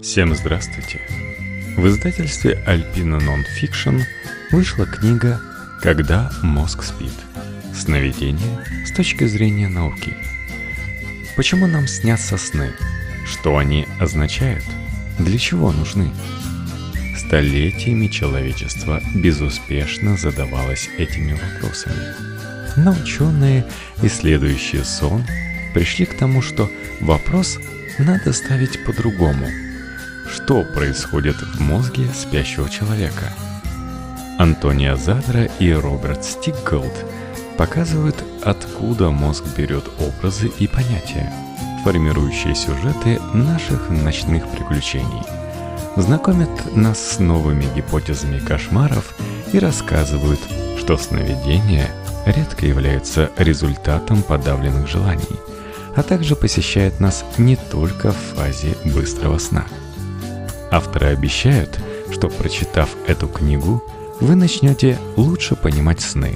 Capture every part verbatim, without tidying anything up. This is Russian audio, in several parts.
Всем здравствуйте! В издательстве Alpina Non-Fiction вышла книга «Когда мозг спит. Сновидение с точки зрения науки». Почему нам снятся сны? Что они означают? Для чего нужны? Столетиями человечество безуспешно задавалось этими вопросами. Но ученые, исследующие сон, пришли к тому, что вопрос надо ставить по-другому. Что происходит в мозге спящего человека? Антонио Задра и Роберт Стикгольд показывают, откуда мозг берет образы и понятия, формирующие сюжеты наших ночных приключений, знакомят нас с новыми гипотезами кошмаров и рассказывают, что сновидения редко являются результатом подавленных желаний, а также посещают нас не только в фазе быстрого сна. Авторы обещают, что, прочитав эту книгу, вы начнете лучше понимать сны,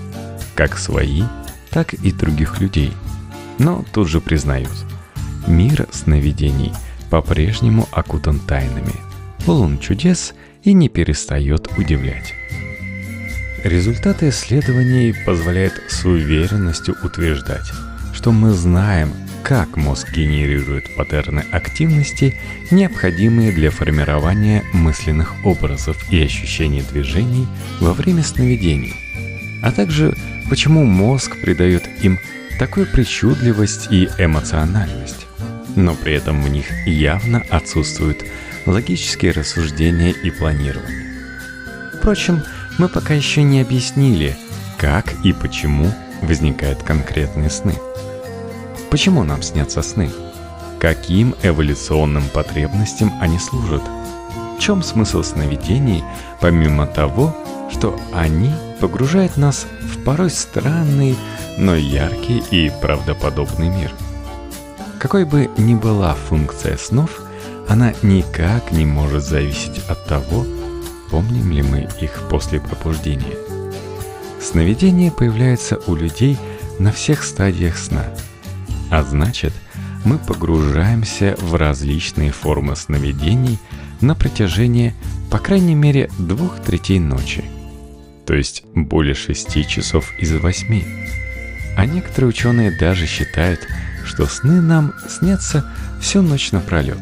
как свои, так и других людей. Но тут же признают, мир сновидений по-прежнему окутан тайнами, полон чудес и не перестает удивлять. Результаты исследований позволяют с уверенностью утверждать, что мы знаем, как мозг генерирует паттерны активности, необходимые для формирования мысленных образов и ощущений движений во время сновидений, а также почему мозг придает им такую причудливость и эмоциональность, но при этом в них явно отсутствуют логические рассуждения и планирование. Впрочем, мы пока еще не объяснили, как и почему возникают конкретные сны. Почему нам снятся сны? Каким эволюционным потребностям они служат? В чем смысл сновидений, помимо того, что они погружают нас в порой странный, но яркий и правдоподобный мир? Какой бы ни была функция снов, она никак не может зависеть от того, помним ли мы их после пробуждения. Сновидения появляются у людей на всех стадиях сна, а значит, мы погружаемся в различные формы сновидений на протяжении, по крайней мере, двух третей ночи, то есть более шести часов из восьми. А некоторые ученые даже считают, что сны нам снятся всю ночь напролет.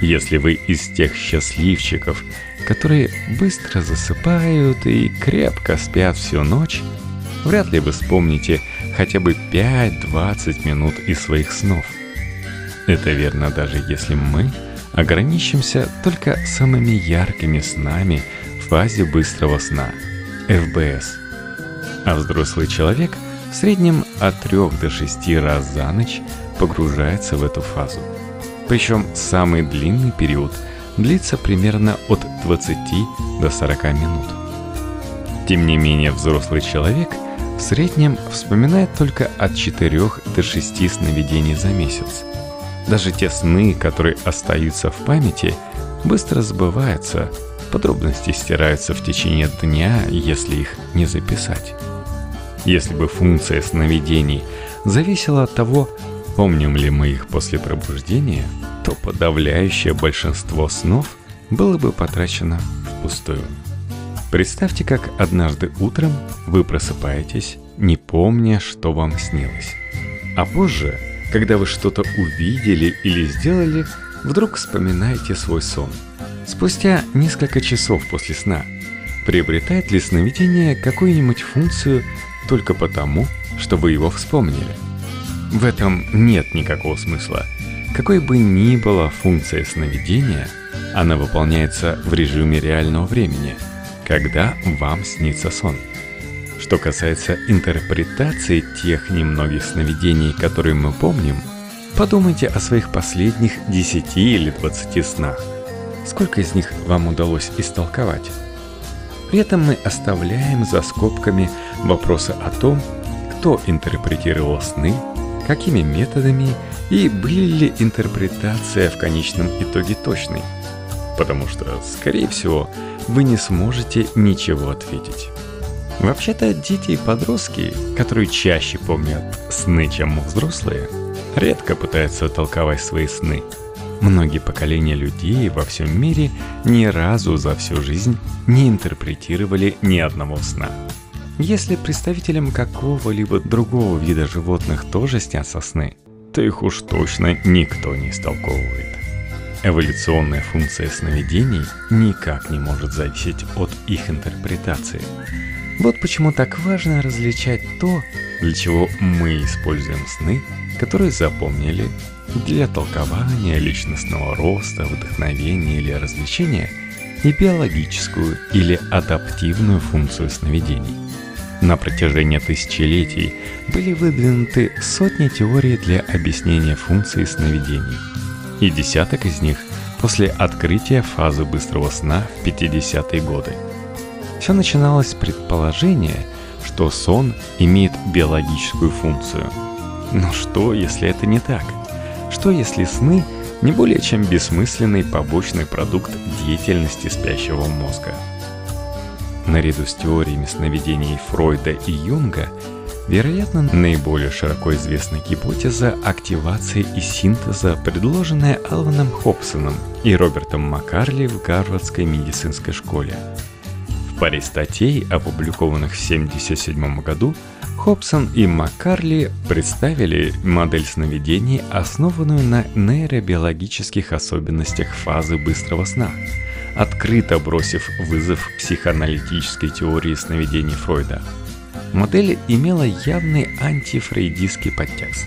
Если вы из тех счастливчиков, которые быстро засыпают и крепко спят всю ночь, вряд ли вы вспомните хотя бы пять-двадцать минут из своих снов. Это верно, даже если мы ограничимся только самыми яркими снами в фазе быстрого сна, эф бэ эс. А взрослый человек в среднем от трёх до шести раз за ночь погружается в эту фазу. Причем самый длинный период длится примерно от двадцати до сорока минут. Тем не менее, взрослый человек в среднем вспоминает только от четырёх до шести сновидений за месяц. Даже те сны, которые остаются в памяти, быстро забываются, подробности стираются в течение дня, если их не записать. Если бы функция сновидений зависела от того, помним ли мы их после пробуждения, то подавляющее большинство снов было бы потрачено впустую. Представьте, как однажды утром вы просыпаетесь, не помня, что вам снилось. А позже, когда вы что-то увидели или сделали, вдруг вспоминаете свой сон. Спустя несколько часов после сна, приобретает ли сновидение какую-нибудь функцию только потому, что вы его вспомнили? В этом нет никакого смысла. Какой бы ни была функция сновидения, она выполняется в режиме реального времени, когда вам снится сон. Что касается интерпретации тех немногих сновидений, которые мы помним, подумайте о своих последних десяти или двадцати снах. Сколько из них вам удалось истолковать? При этом мы оставляем за скобками вопросы о том, кто интерпретировал сны, какими методами и были ли интерпретация в конечном итоге точной, потому что, скорее всего, вы не сможете ничего ответить. Вообще-то дети и подростки, которые чаще помнят сны, чем взрослые, редко пытаются толковать свои сны, Многие поколения людей во всем мире ни разу за всю жизнь не интерпретировали ни одного сна. Если представителям какого-либо другого вида животных тоже снятся сны, то их уж точно никто не истолковывает. Эволюционная функция сновидений никак не может зависеть от их интерпретации. Вот почему так важно различать то, для чего мы используем сны, которые запомнили, для толкования, личностного роста, вдохновения или развлечения, и биологическую или адаптивную функцию сновидений. На протяжении тысячелетий были выдвинуты сотни теорий для объяснения функции сновидений, и десяток из них после открытия фазы быстрого сна в пятидесятые годы. Все начиналось с предположения, что сон имеет биологическую функцию. Но что, если это не так? Что, если сны не более чем бессмысленный побочный продукт деятельности спящего мозга? Наряду с теориями сновидений Фройда и Юнга, вероятно, наиболее широко известна гипотеза активации и синтеза, предложенная Алланом Хобсоном и Робертом Маккарли в Гарвардской медицинской школе. В паре статей, опубликованных в тысяча девятьсот семьдесят седьмом году, Хобсон и Маккарли представили модель сновидений, основанную на нейробиологических особенностях фазы быстрого сна, открыто бросив вызов психоаналитической теории сновидений Фройда. Модель имела явный антифрейдистский подтекст.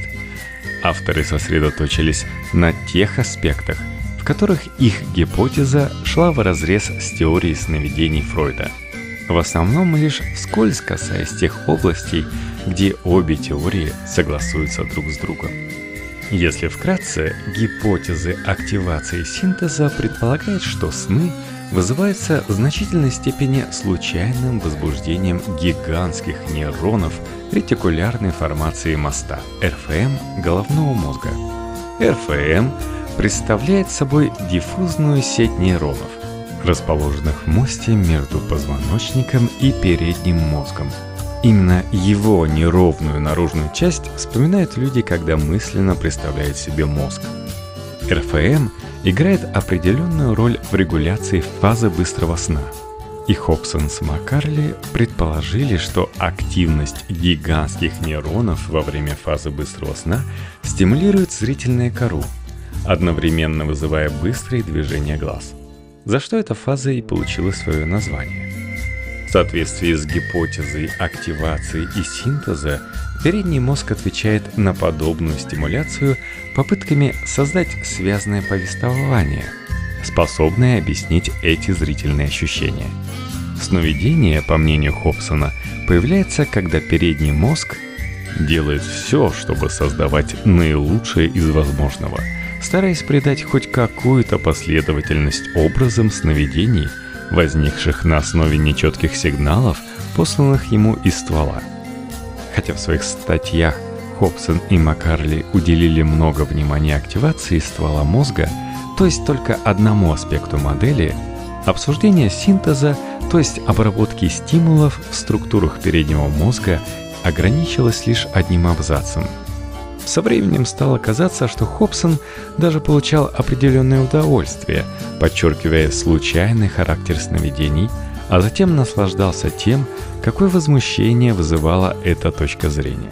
Авторы сосредоточились на тех аспектах, в которых их гипотеза шла вразрез с теорией сновидений Фройда, в основном лишь вскользь касаясь тех областей, где обе теории согласуются друг с другом. Если вкратце, гипотезы активации синтеза предполагают, что сны вызываются в значительной степени случайным возбуждением гигантских нейронов ретикулярной формации моста эр эф эм головного мозга. эр эф эм представляет собой диффузную сеть нейронов, расположенных в мосте между позвоночником и передним мозгом. Именно его неровную наружную часть вспоминают люди, когда мысленно представляют себе мозг. эр эф эм играет определенную роль в регуляции фазы быстрого сна. И Хобсон с Маккарли предположили, что активность гигантских нейронов во время фазы быстрого сна стимулирует зрительную кору, одновременно вызывая быстрые движения глаз, за что эта фаза и получила свое название. В соответствии с гипотезой активации и синтеза, передний мозг отвечает на подобную стимуляцию попытками создать связное повествование, способное объяснить эти зрительные ощущения. Сновидение, по мнению Хобсона, появляется, когда передний мозг делает все, чтобы создавать наилучшее из возможного, стараясь придать хоть какую-то последовательность образам сновидений, возникших на основе нечетких сигналов, посланных ему из ствола. Хотя в своих статьях Хобсон и Маккарли уделили много внимания активации ствола мозга, то есть только одному аспекту модели, обсуждение синтеза, то есть обработки стимулов в структурах переднего мозга, ограничилось лишь одним абзацем. Со временем стало казаться, что Хобсон даже получал определенное удовольствие, подчеркивая случайный характер сновидений, а затем наслаждался тем, какое возмущение вызывала эта точка зрения.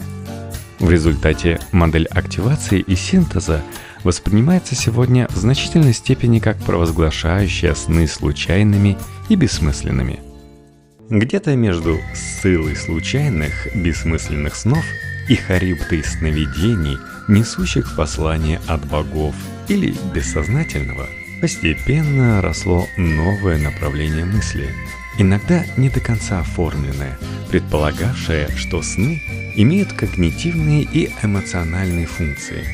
В результате модель активации и синтеза воспринимается сегодня в значительной степени как провозглашающая сны случайными и бессмысленными. Где-то между ссылой случайных, бессмысленных снов и харибдой сновидений, несущих послание от богов или бессознательного, постепенно росло новое направление мысли, иногда не до конца оформленное, предполагавшее, что сны имеют когнитивные и эмоциональные функции.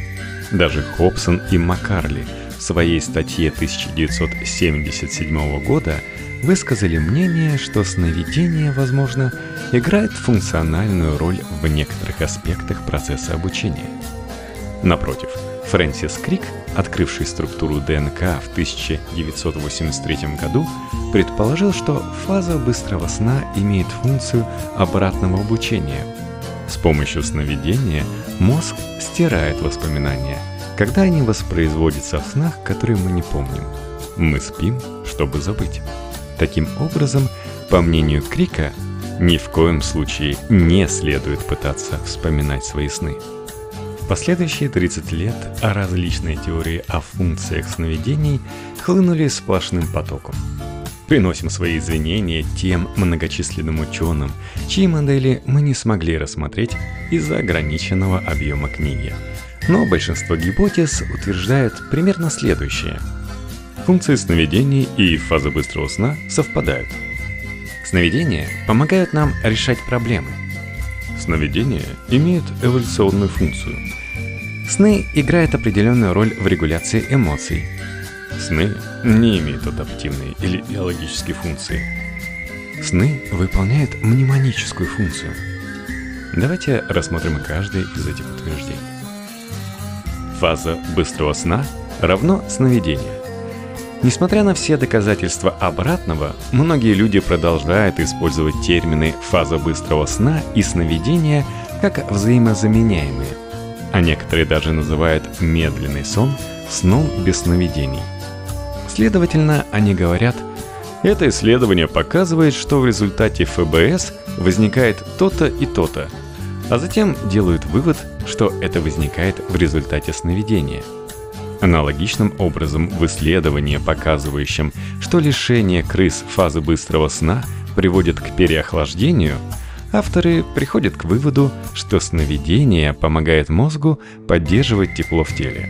Даже Хобсон и Маккарли в своей статье тысяча девятьсот семьдесят седьмого года высказали мнение, что сновидение, возможно, играет функциональную роль в некоторых аспектах процесса обучения. Напротив, Фрэнсис Крик, открывший структуру дэ эн ка в тысяча девятьсот восемьдесят третьем году, предположил, что фаза быстрого сна имеет функцию обратного обучения. С помощью сновидения мозг стирает воспоминания, когда они воспроизводятся в снах, которые мы не помним. Мы спим, чтобы забыть. Таким образом, по мнению Крика, ни в коем случае не следует пытаться вспоминать свои сны. В последующие тридцать лет различные теории о функциях сновидений хлынули сплошным потоком. Приносим свои извинения тем многочисленным ученым, чьи модели мы не смогли рассмотреть из-за ограниченного объема книги. Но большинство гипотез утверждают примерно следующее. Функции сновидений и фазы быстрого сна совпадают. Сновидения помогают нам решать проблемы. Сновидения имеют эволюционную функцию. Сны играют определенную роль в регуляции эмоций. Сны не имеют адаптивной или биологической функции. Сны выполняют мнемоническую функцию. Давайте рассмотрим каждое из этих утверждений. Фаза быстрого сна равно сновидению. Несмотря на все доказательства обратного, многие люди продолжают использовать термины «фаза быстрого сна» и «сновидения» как взаимозаменяемые, а некоторые даже называют медленный сон сном без сновидений. Следовательно, они говорят, это исследование показывает, что в результате эф бэ эс возникает то-то и то-то, а затем делают вывод, что это возникает в результате сновидения. Аналогичным образом в исследовании, показывающем, что лишение крыс фазы быстрого сна приводит к переохлаждению, авторы приходят к выводу, что сновидение помогает мозгу поддерживать тепло в теле.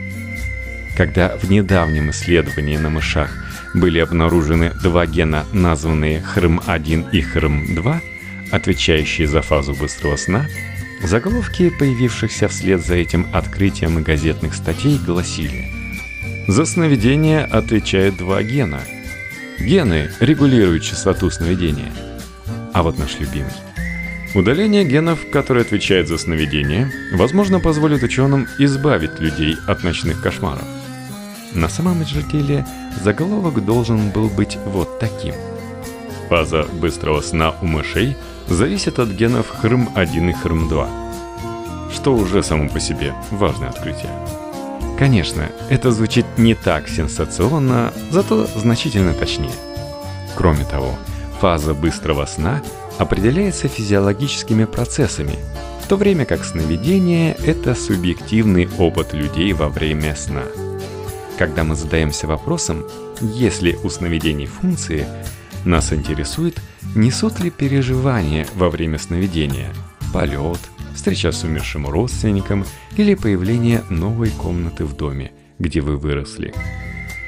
Когда в недавнем исследовании на мышах были обнаружены два гена, названные хрм один и хрм два, отвечающие за фазу быстрого сна, заголовки, появившихся вслед за этим открытием и газетных статей, гласили: «За сновидение отвечают два гена. Гены регулируют частоту сновидения». А вот наш любимый. Удаление генов, которые отвечают за сновидение, возможно, позволит ученым избавить людей от ночных кошмаров. На самом же деле заголовок должен был быть вот таким. Фаза быстрого сна у мышей зависит от генов хрм один и хрм два, что уже само по себе важное открытие. Конечно, это звучит не так сенсационно, зато значительно точнее. Кроме того, фаза быстрого сна определяется физиологическими процессами, в то время как сновидение — это субъективный опыт людей во время сна. Когда мы задаемся вопросом, есть ли у сновидений функции, нас интересует, несут ли переживания во время сновидения – полет, встреча с умершим родственником или появление новой комнаты в доме, где вы выросли.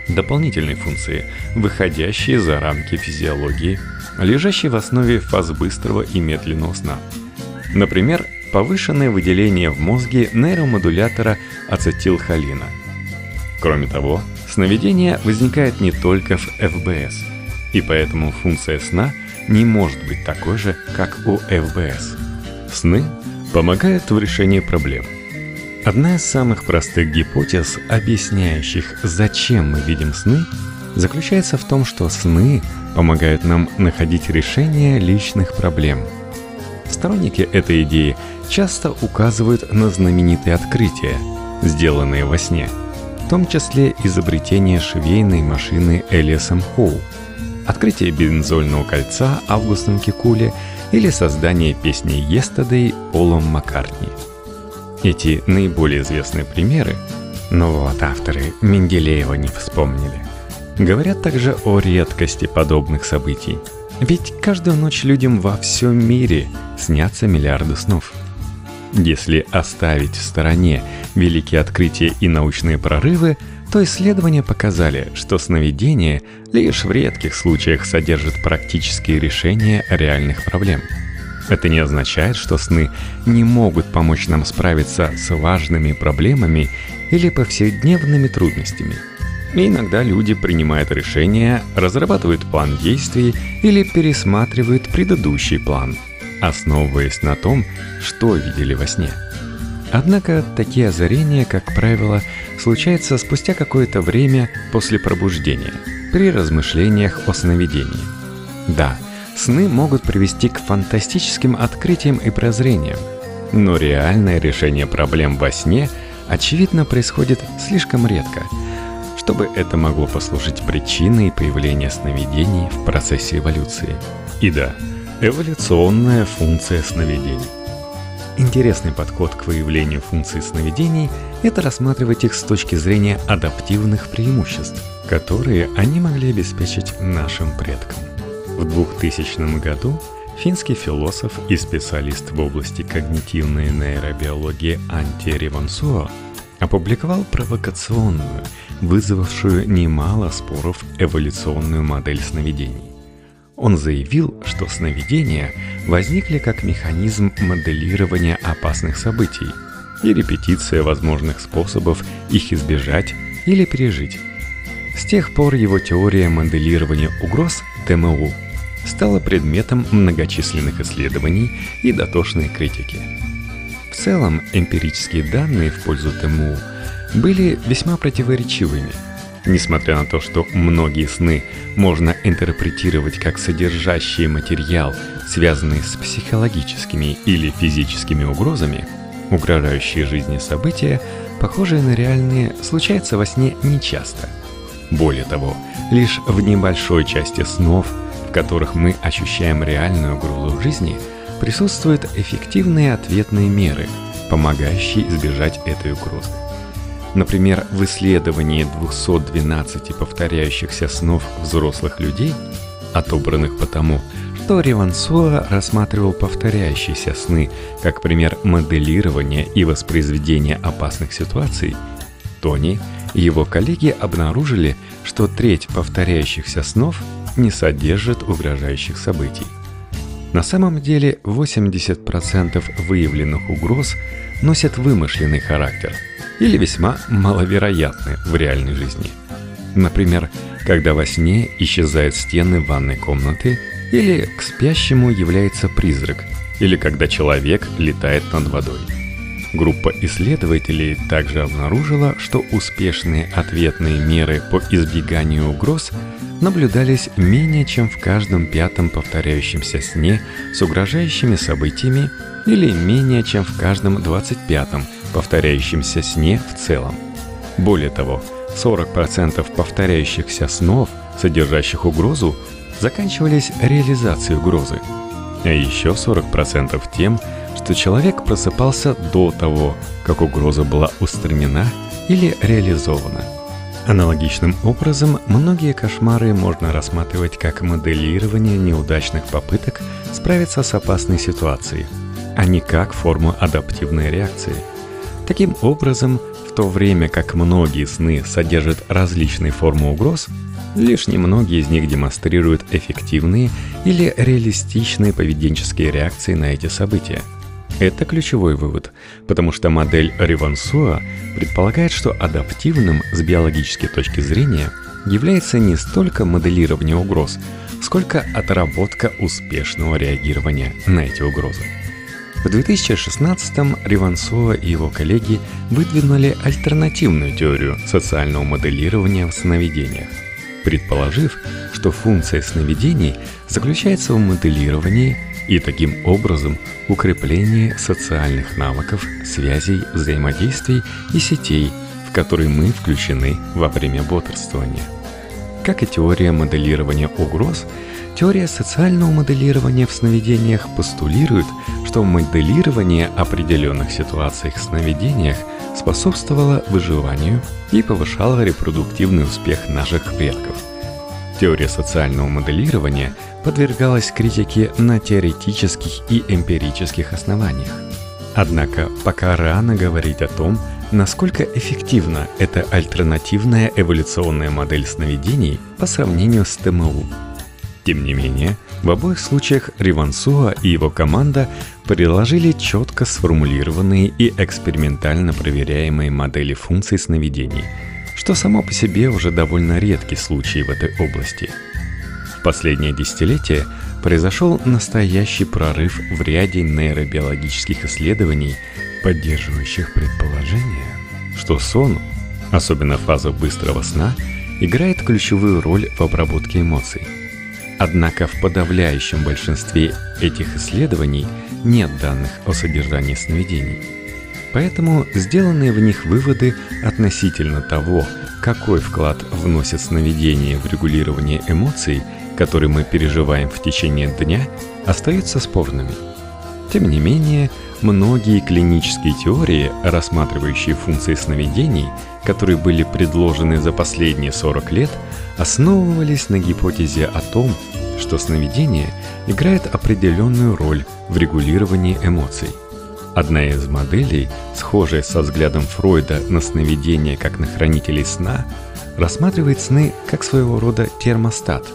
Дополнительные функции, выходящие за рамки физиологии, лежащие в основе фаз быстрого и медленного сна. Например, повышенное выделение в мозге нейромодулятора ацетилхолина. Кроме того, сновидение возникает не только в эф бэ эс. И поэтому функция сна не может быть такой же, как у эф бэ эс. Сны помогают в решении проблем. Одна из самых простых гипотез, объясняющих, зачем мы видим сны, заключается в том, что сны помогают нам находить решение личных проблем. Сторонники этой идеи часто указывают на знаменитые открытия, сделанные во сне, в том числе изобретение швейной машины Элиасом Хоу, открытие бензольного кольца Августом Кекуле или создание песни «Yesterday» Полом Маккартни. Эти наиболее известные примеры, но вот авторы Менделеева не вспомнили, говорят также о редкости подобных событий. Ведь каждую ночь людям во всем мире снятся миллиарды снов. Если оставить в стороне великие открытия и научные прорывы, то исследования показали, что сновидение лишь в редких случаях содержит практические решения реальных проблем. Это не означает, что сны не могут помочь нам справиться с важными проблемами или повседневными трудностями. И иногда люди принимают решения, разрабатывают план действий или пересматривают предыдущий план, основываясь на том, что видели во сне. Однако такие озарения, как правило, случаются спустя какое-то время после пробуждения, при размышлениях о сновидении. Да, сны могут привести к фантастическим открытиям и прозрениям, но реальное решение проблем во сне очевидно, происходит слишком редко, чтобы это могло послужить причиной появления сновидений в процессе эволюции. И да, эволюционная функция сновидений. Интересный подход к выявлению функций сновидений – это рассматривать их с точки зрения адаптивных преимуществ, которые они могли обеспечить нашим предкам. В двухтысячном году финский философ и специалист в области когнитивной нейробиологии Антти Ревонсуо опубликовал провокационную, вызвавшую немало споров, эволюционную модель сновидений. Он заявил, что сновидения возникли как механизм моделирования опасных событий и репетиция возможных способов их избежать или пережить. С тех пор его теория моделирования угроз, тэ эм у, стала предметом многочисленных исследований и дотошной критики. В целом, эмпирические данные в пользу тэ эм у были весьма противоречивыми. Несмотря на то, что многие сны можно интерпретировать как содержащие материал, связанный с психологическими или физическими угрозами, угрожающие жизни события, похожие на реальные, случаются во сне нечасто. Более того, лишь в небольшой части снов, в которых мы ощущаем реальную угрозу жизни, присутствуют эффективные ответные меры, помогающие избежать этой угрозы. Например, в исследовании двухсот двенадцати повторяющихся снов взрослых людей, отобранных потому, что Ревонсуо рассматривал повторяющиеся сны как пример моделирования и воспроизведения опасных ситуаций, Тони и его коллеги обнаружили, что треть повторяющихся снов не содержит угрожающих событий. На самом деле восемьдесят процентов выявленных угроз носят вымышленный характер или весьма маловероятны в реальной жизни. Например, когда во сне исчезают стены ванной комнаты, или к спящему является призрак, или когда человек летает над водой. Группа исследователей также обнаружила, что успешные ответные меры по избеганию угроз наблюдались менее чем в каждом пятом повторяющемся сне с угрожающими событиями или менее чем в каждом двадцать пятом повторяющемся сне в целом. Более того, сорок процентов повторяющихся снов, содержащих угрозу, заканчивались реализацией угрозы, а еще сорок процентов тем, что человек просыпался до того, как угроза была устранена или реализована. Аналогичным образом, многие кошмары можно рассматривать как моделирование неудачных попыток справиться с опасной ситуацией, а не как форму адаптивной реакции. Таким образом, в то время как многие сны содержат различные формы угроз, лишь немногие из них демонстрируют эффективные или реалистичные поведенческие реакции на эти события. Это ключевой вывод, потому что модель Ревонсуо предполагает, что адаптивным с биологической точки зрения является не столько моделирование угроз, сколько отработка успешного реагирования на эти угрозы. В две тысячи шестнадцатом Ревонсуо и его коллеги выдвинули альтернативную теорию социального моделирования в сновидениях, предположив, что функция сновидений заключается в моделировании и таким образом укреплении социальных навыков, связей, взаимодействий и сетей, в которые мы включены во время бодрствования. Как и теория моделирования угроз, теория социального моделирования в сновидениях постулирует, что моделирование определенных ситуаций в сновидениях способствовало выживанию и повышало репродуктивный успех наших предков. Теория социального моделирования подвергалась критике на теоретических и эмпирических основаниях. Однако пока рано говорить о том, насколько эффективна эта альтернативная эволюционная модель сновидений по сравнению с тэ эм у. Тем не менее, в обоих случаях Ревонсуо и его команда предложили четко сформулированные и экспериментально проверяемые модели функций сновидений, что само по себе уже довольно редкий случай в этой области. В последнее десятилетие произошел настоящий прорыв в ряде нейробиологических исследований, поддерживающих предположение, что сон, особенно фаза быстрого сна, играет ключевую роль в обработке эмоций. Однако в подавляющем большинстве этих исследований нет данных о содержании сновидений. Поэтому сделанные в них выводы относительно того, какой вклад вносит сновидение в регулирование эмоций, которые мы переживаем в течение дня, остаются спорными. Тем не менее, многие клинические теории, рассматривающие функции сновидений, которые были предложены за последние сорок лет, основывались на гипотезе о том, что сновидение играет определенную роль в регулировании эмоций. Одна из моделей, схожая со взглядом Фройда на сновидение как на хранителей сна, рассматривает сны как своего рода термостат,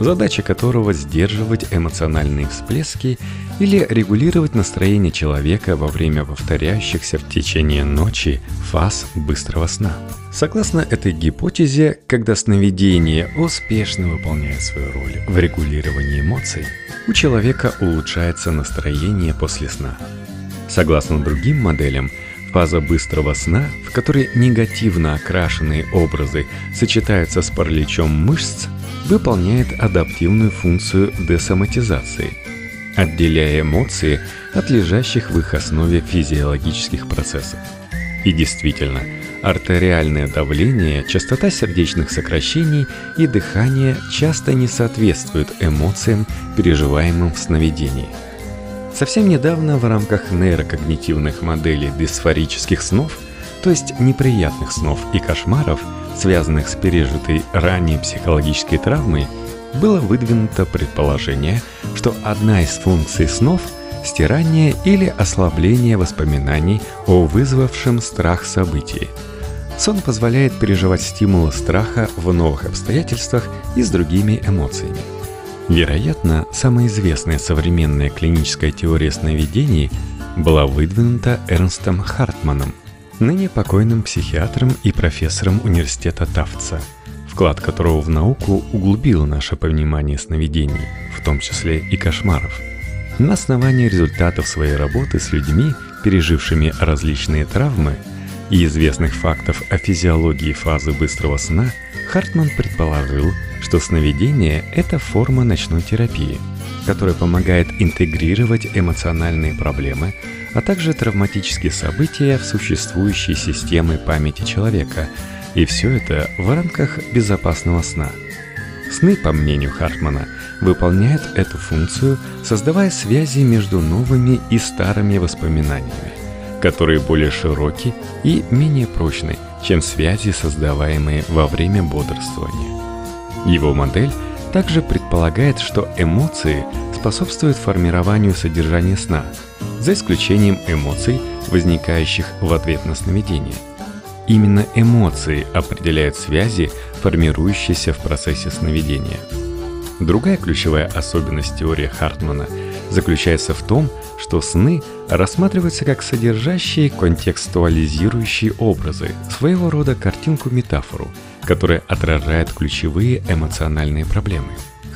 задача которого сдерживать эмоциональные всплески или регулировать настроение человека во время повторяющихся в течение ночи фаз быстрого сна. Согласно этой гипотезе, когда сновидение успешно выполняет свою роль в регулировании эмоций, у человека улучшается настроение после сна. Согласно другим моделям, фаза быстрого сна, в которой негативно окрашенные образы сочетаются с параличом мышц, выполняет адаптивную функцию десоматизации, отделяя эмоции от лежащих в их основе физиологических процессов. И действительно, артериальное давление, частота сердечных сокращений и дыхание часто не соответствуют эмоциям, переживаемым в сновидении. Совсем недавно в рамках нейрокогнитивных моделей дисфорических снов, то есть неприятных снов и кошмаров, связанных с пережитой ранее психологической травмой, было выдвинуто предположение, что одна из функций снов – стирание или ослабление воспоминаний о вызвавшем страх событии. Сон позволяет переживать стимулы страха в новых обстоятельствах и с другими эмоциями. Вероятно, самая известная современная клиническая теория сновидений была выдвинута Эрнстом Хартманом, ныне покойным психиатром и профессором университета Тафтса, вклад которого в науку углубил наше понимание сновидений, в том числе и кошмаров. На основании результатов своей работы с людьми, пережившими различные травмы, и известных фактов о физиологии фазы быстрого сна, Хартман предположил, что сновидение – это форма ночной терапии, которая помогает интегрировать эмоциональные проблемы, а также травматические события в существующие системы памяти человека, и все это в рамках безопасного сна. Сны, по мнению Хартмана, выполняют эту функцию, создавая связи между новыми и старыми воспоминаниями, которые более широки и менее прочны, чем связи, создаваемые во время бодрствования. Его модель также предполагает, что эмоции способствуют формированию содержания сна, за исключением эмоций, возникающих в ответ на сновидение. Именно эмоции определяют связи, формирующиеся в процессе сновидения. Другая ключевая особенность теории Хартмана заключается в том, что сны рассматриваются как содержащие контекстуализирующие образы, своего рода картинку-метафору, которая отражает ключевые эмоциональные проблемы.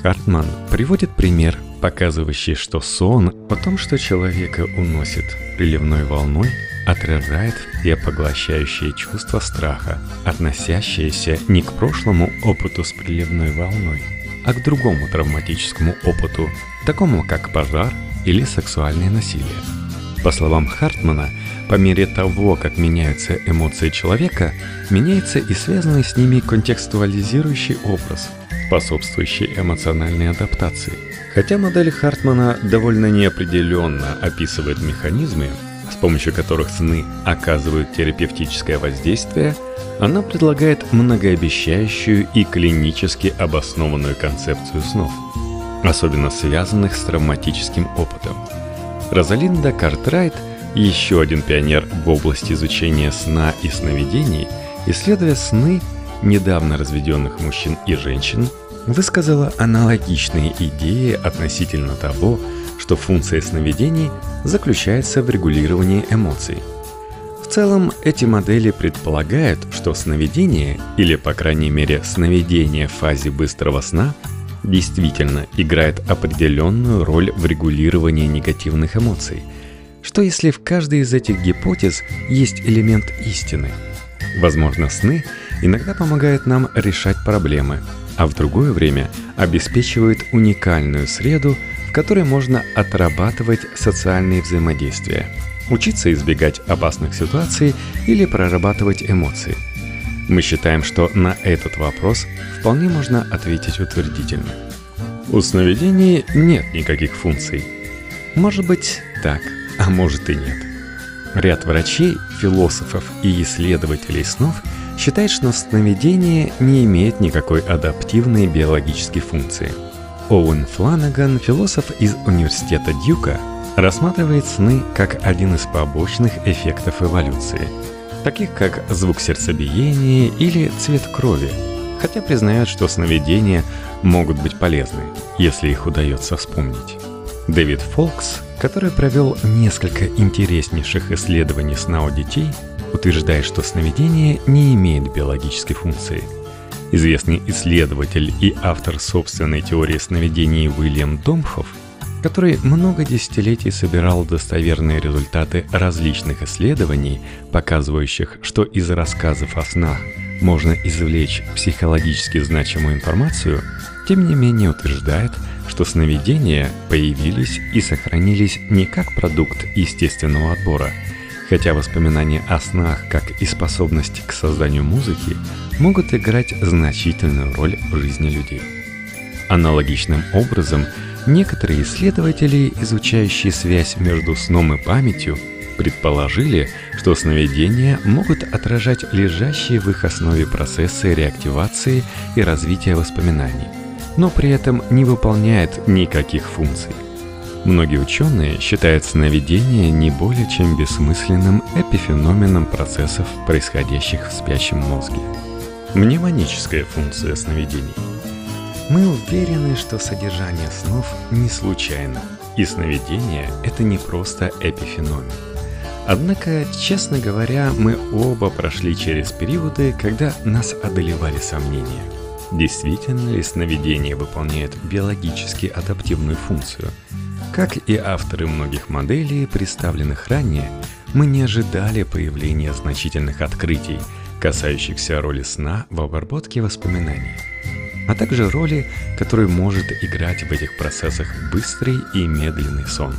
Хартман приводит пример, показывающий, что сон о том, что человека уносит приливной волной, отражает все поглощающие чувства страха, относящиеся не к прошлому опыту с приливной волной, а к другому травматическому опыту, такому как пожар или сексуальное насилие. По словам Хартмана, по мере того, как меняются эмоции человека, меняется и связанный с ними контекстуализирующий образ, способствующий эмоциональной адаптации. Хотя модель Хартмана довольно неопределенно описывает механизмы, с помощью которых сны оказывают терапевтическое воздействие, она предлагает многообещающую и клинически обоснованную концепцию снов, особенно связанных с травматическим опытом. Розалинда Картрайт, еще один пионер в области изучения сна и сновидений, исследуя сны недавно разведенных мужчин и женщин, высказала аналогичные идеи относительно того, что функция сновидений заключается в регулировании эмоций. В целом, эти модели предполагают, что сновидение, или по крайней мере сновидение в фазе быстрого сна, действительно играет определенную роль в регулировании негативных эмоций. Что если в каждой из этих гипотез есть элемент истины? Возможно, сны иногда помогают нам решать проблемы, а в другое время обеспечивают уникальную среду, в которой можно отрабатывать социальные взаимодействия, учиться избегать опасных ситуаций или прорабатывать эмоции? Мы считаем, что на этот вопрос вполне можно ответить утвердительно. У сновидений нет никаких функций. Может быть так, а может и нет. Ряд врачей, философов и исследователей снов считает, что сновидение не имеет никакой адаптивной биологической функции. Оуэн Фланаган, философ из университета Дьюка, рассматривает сны как один из побочных эффектов эволюции, таких как звук сердцебиения или цвет крови, хотя признает, что сновидения могут быть полезны, если их удается вспомнить. Дэвид Фолкс, который провел несколько интереснейших исследований сна у детей, утверждает, что сновидение не имеет биологической функции. Известный исследователь и автор собственной теории сновидений Уильям Домхоф, который много десятилетий собирал достоверные результаты различных исследований, показывающих, что из рассказов о снах можно извлечь психологически значимую информацию, тем не менее утверждает, что сновидения появились и сохранились не как продукт естественного отбора, хотя воспоминания о снах, как и способность к созданию музыки, могут играть значительную роль в жизни людей. Аналогичным образом, некоторые исследователи, изучающие связь между сном и памятью, предположили, что сновидения могут отражать лежащие в их основе процессы реактивации и развития воспоминаний, но при этом не выполняет никаких функций. Многие ученые считают сновидение не более чем бессмысленным эпифеноменом процессов, происходящих в спящем мозге. Мнемоническая функция сновидений. Мы уверены, что содержание снов не случайно, и сновидение — это не просто эпифеномен. Однако, честно говоря, мы оба прошли через периоды, когда нас одолевали сомнения. Действительно ли сновидение выполняет биологически адаптивную функцию? Как и авторы многих моделей, представленных ранее, мы не ожидали появления значительных открытий, касающихся роли сна в обработке воспоминаний, а также роли, которую может играть в этих процессах быстрый и медленный сон.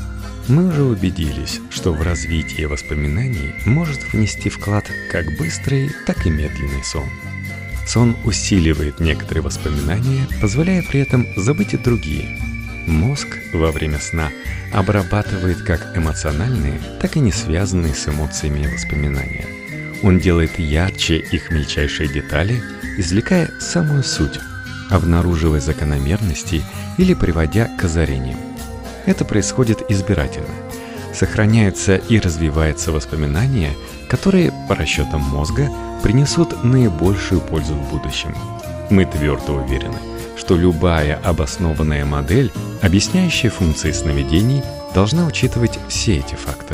Мы уже убедились, что в развитие воспоминаний может внести вклад как быстрый, так и медленный сон. Сон усиливает некоторые воспоминания, позволяя при этом забыть и другие. Мозг во время сна обрабатывает как эмоциональные, так и не связанные с эмоциями воспоминания. Он делает ярче их мельчайшие детали, извлекая самую суть, обнаруживая закономерности или приводя к озарениям. Это происходит избирательно. Сохраняются и развиваются воспоминания, которые, по расчетам мозга, принесут наибольшую пользу в будущем. Мы твердо уверены, что любая обоснованная модель, объясняющая функции сновидений, должна учитывать все эти факты.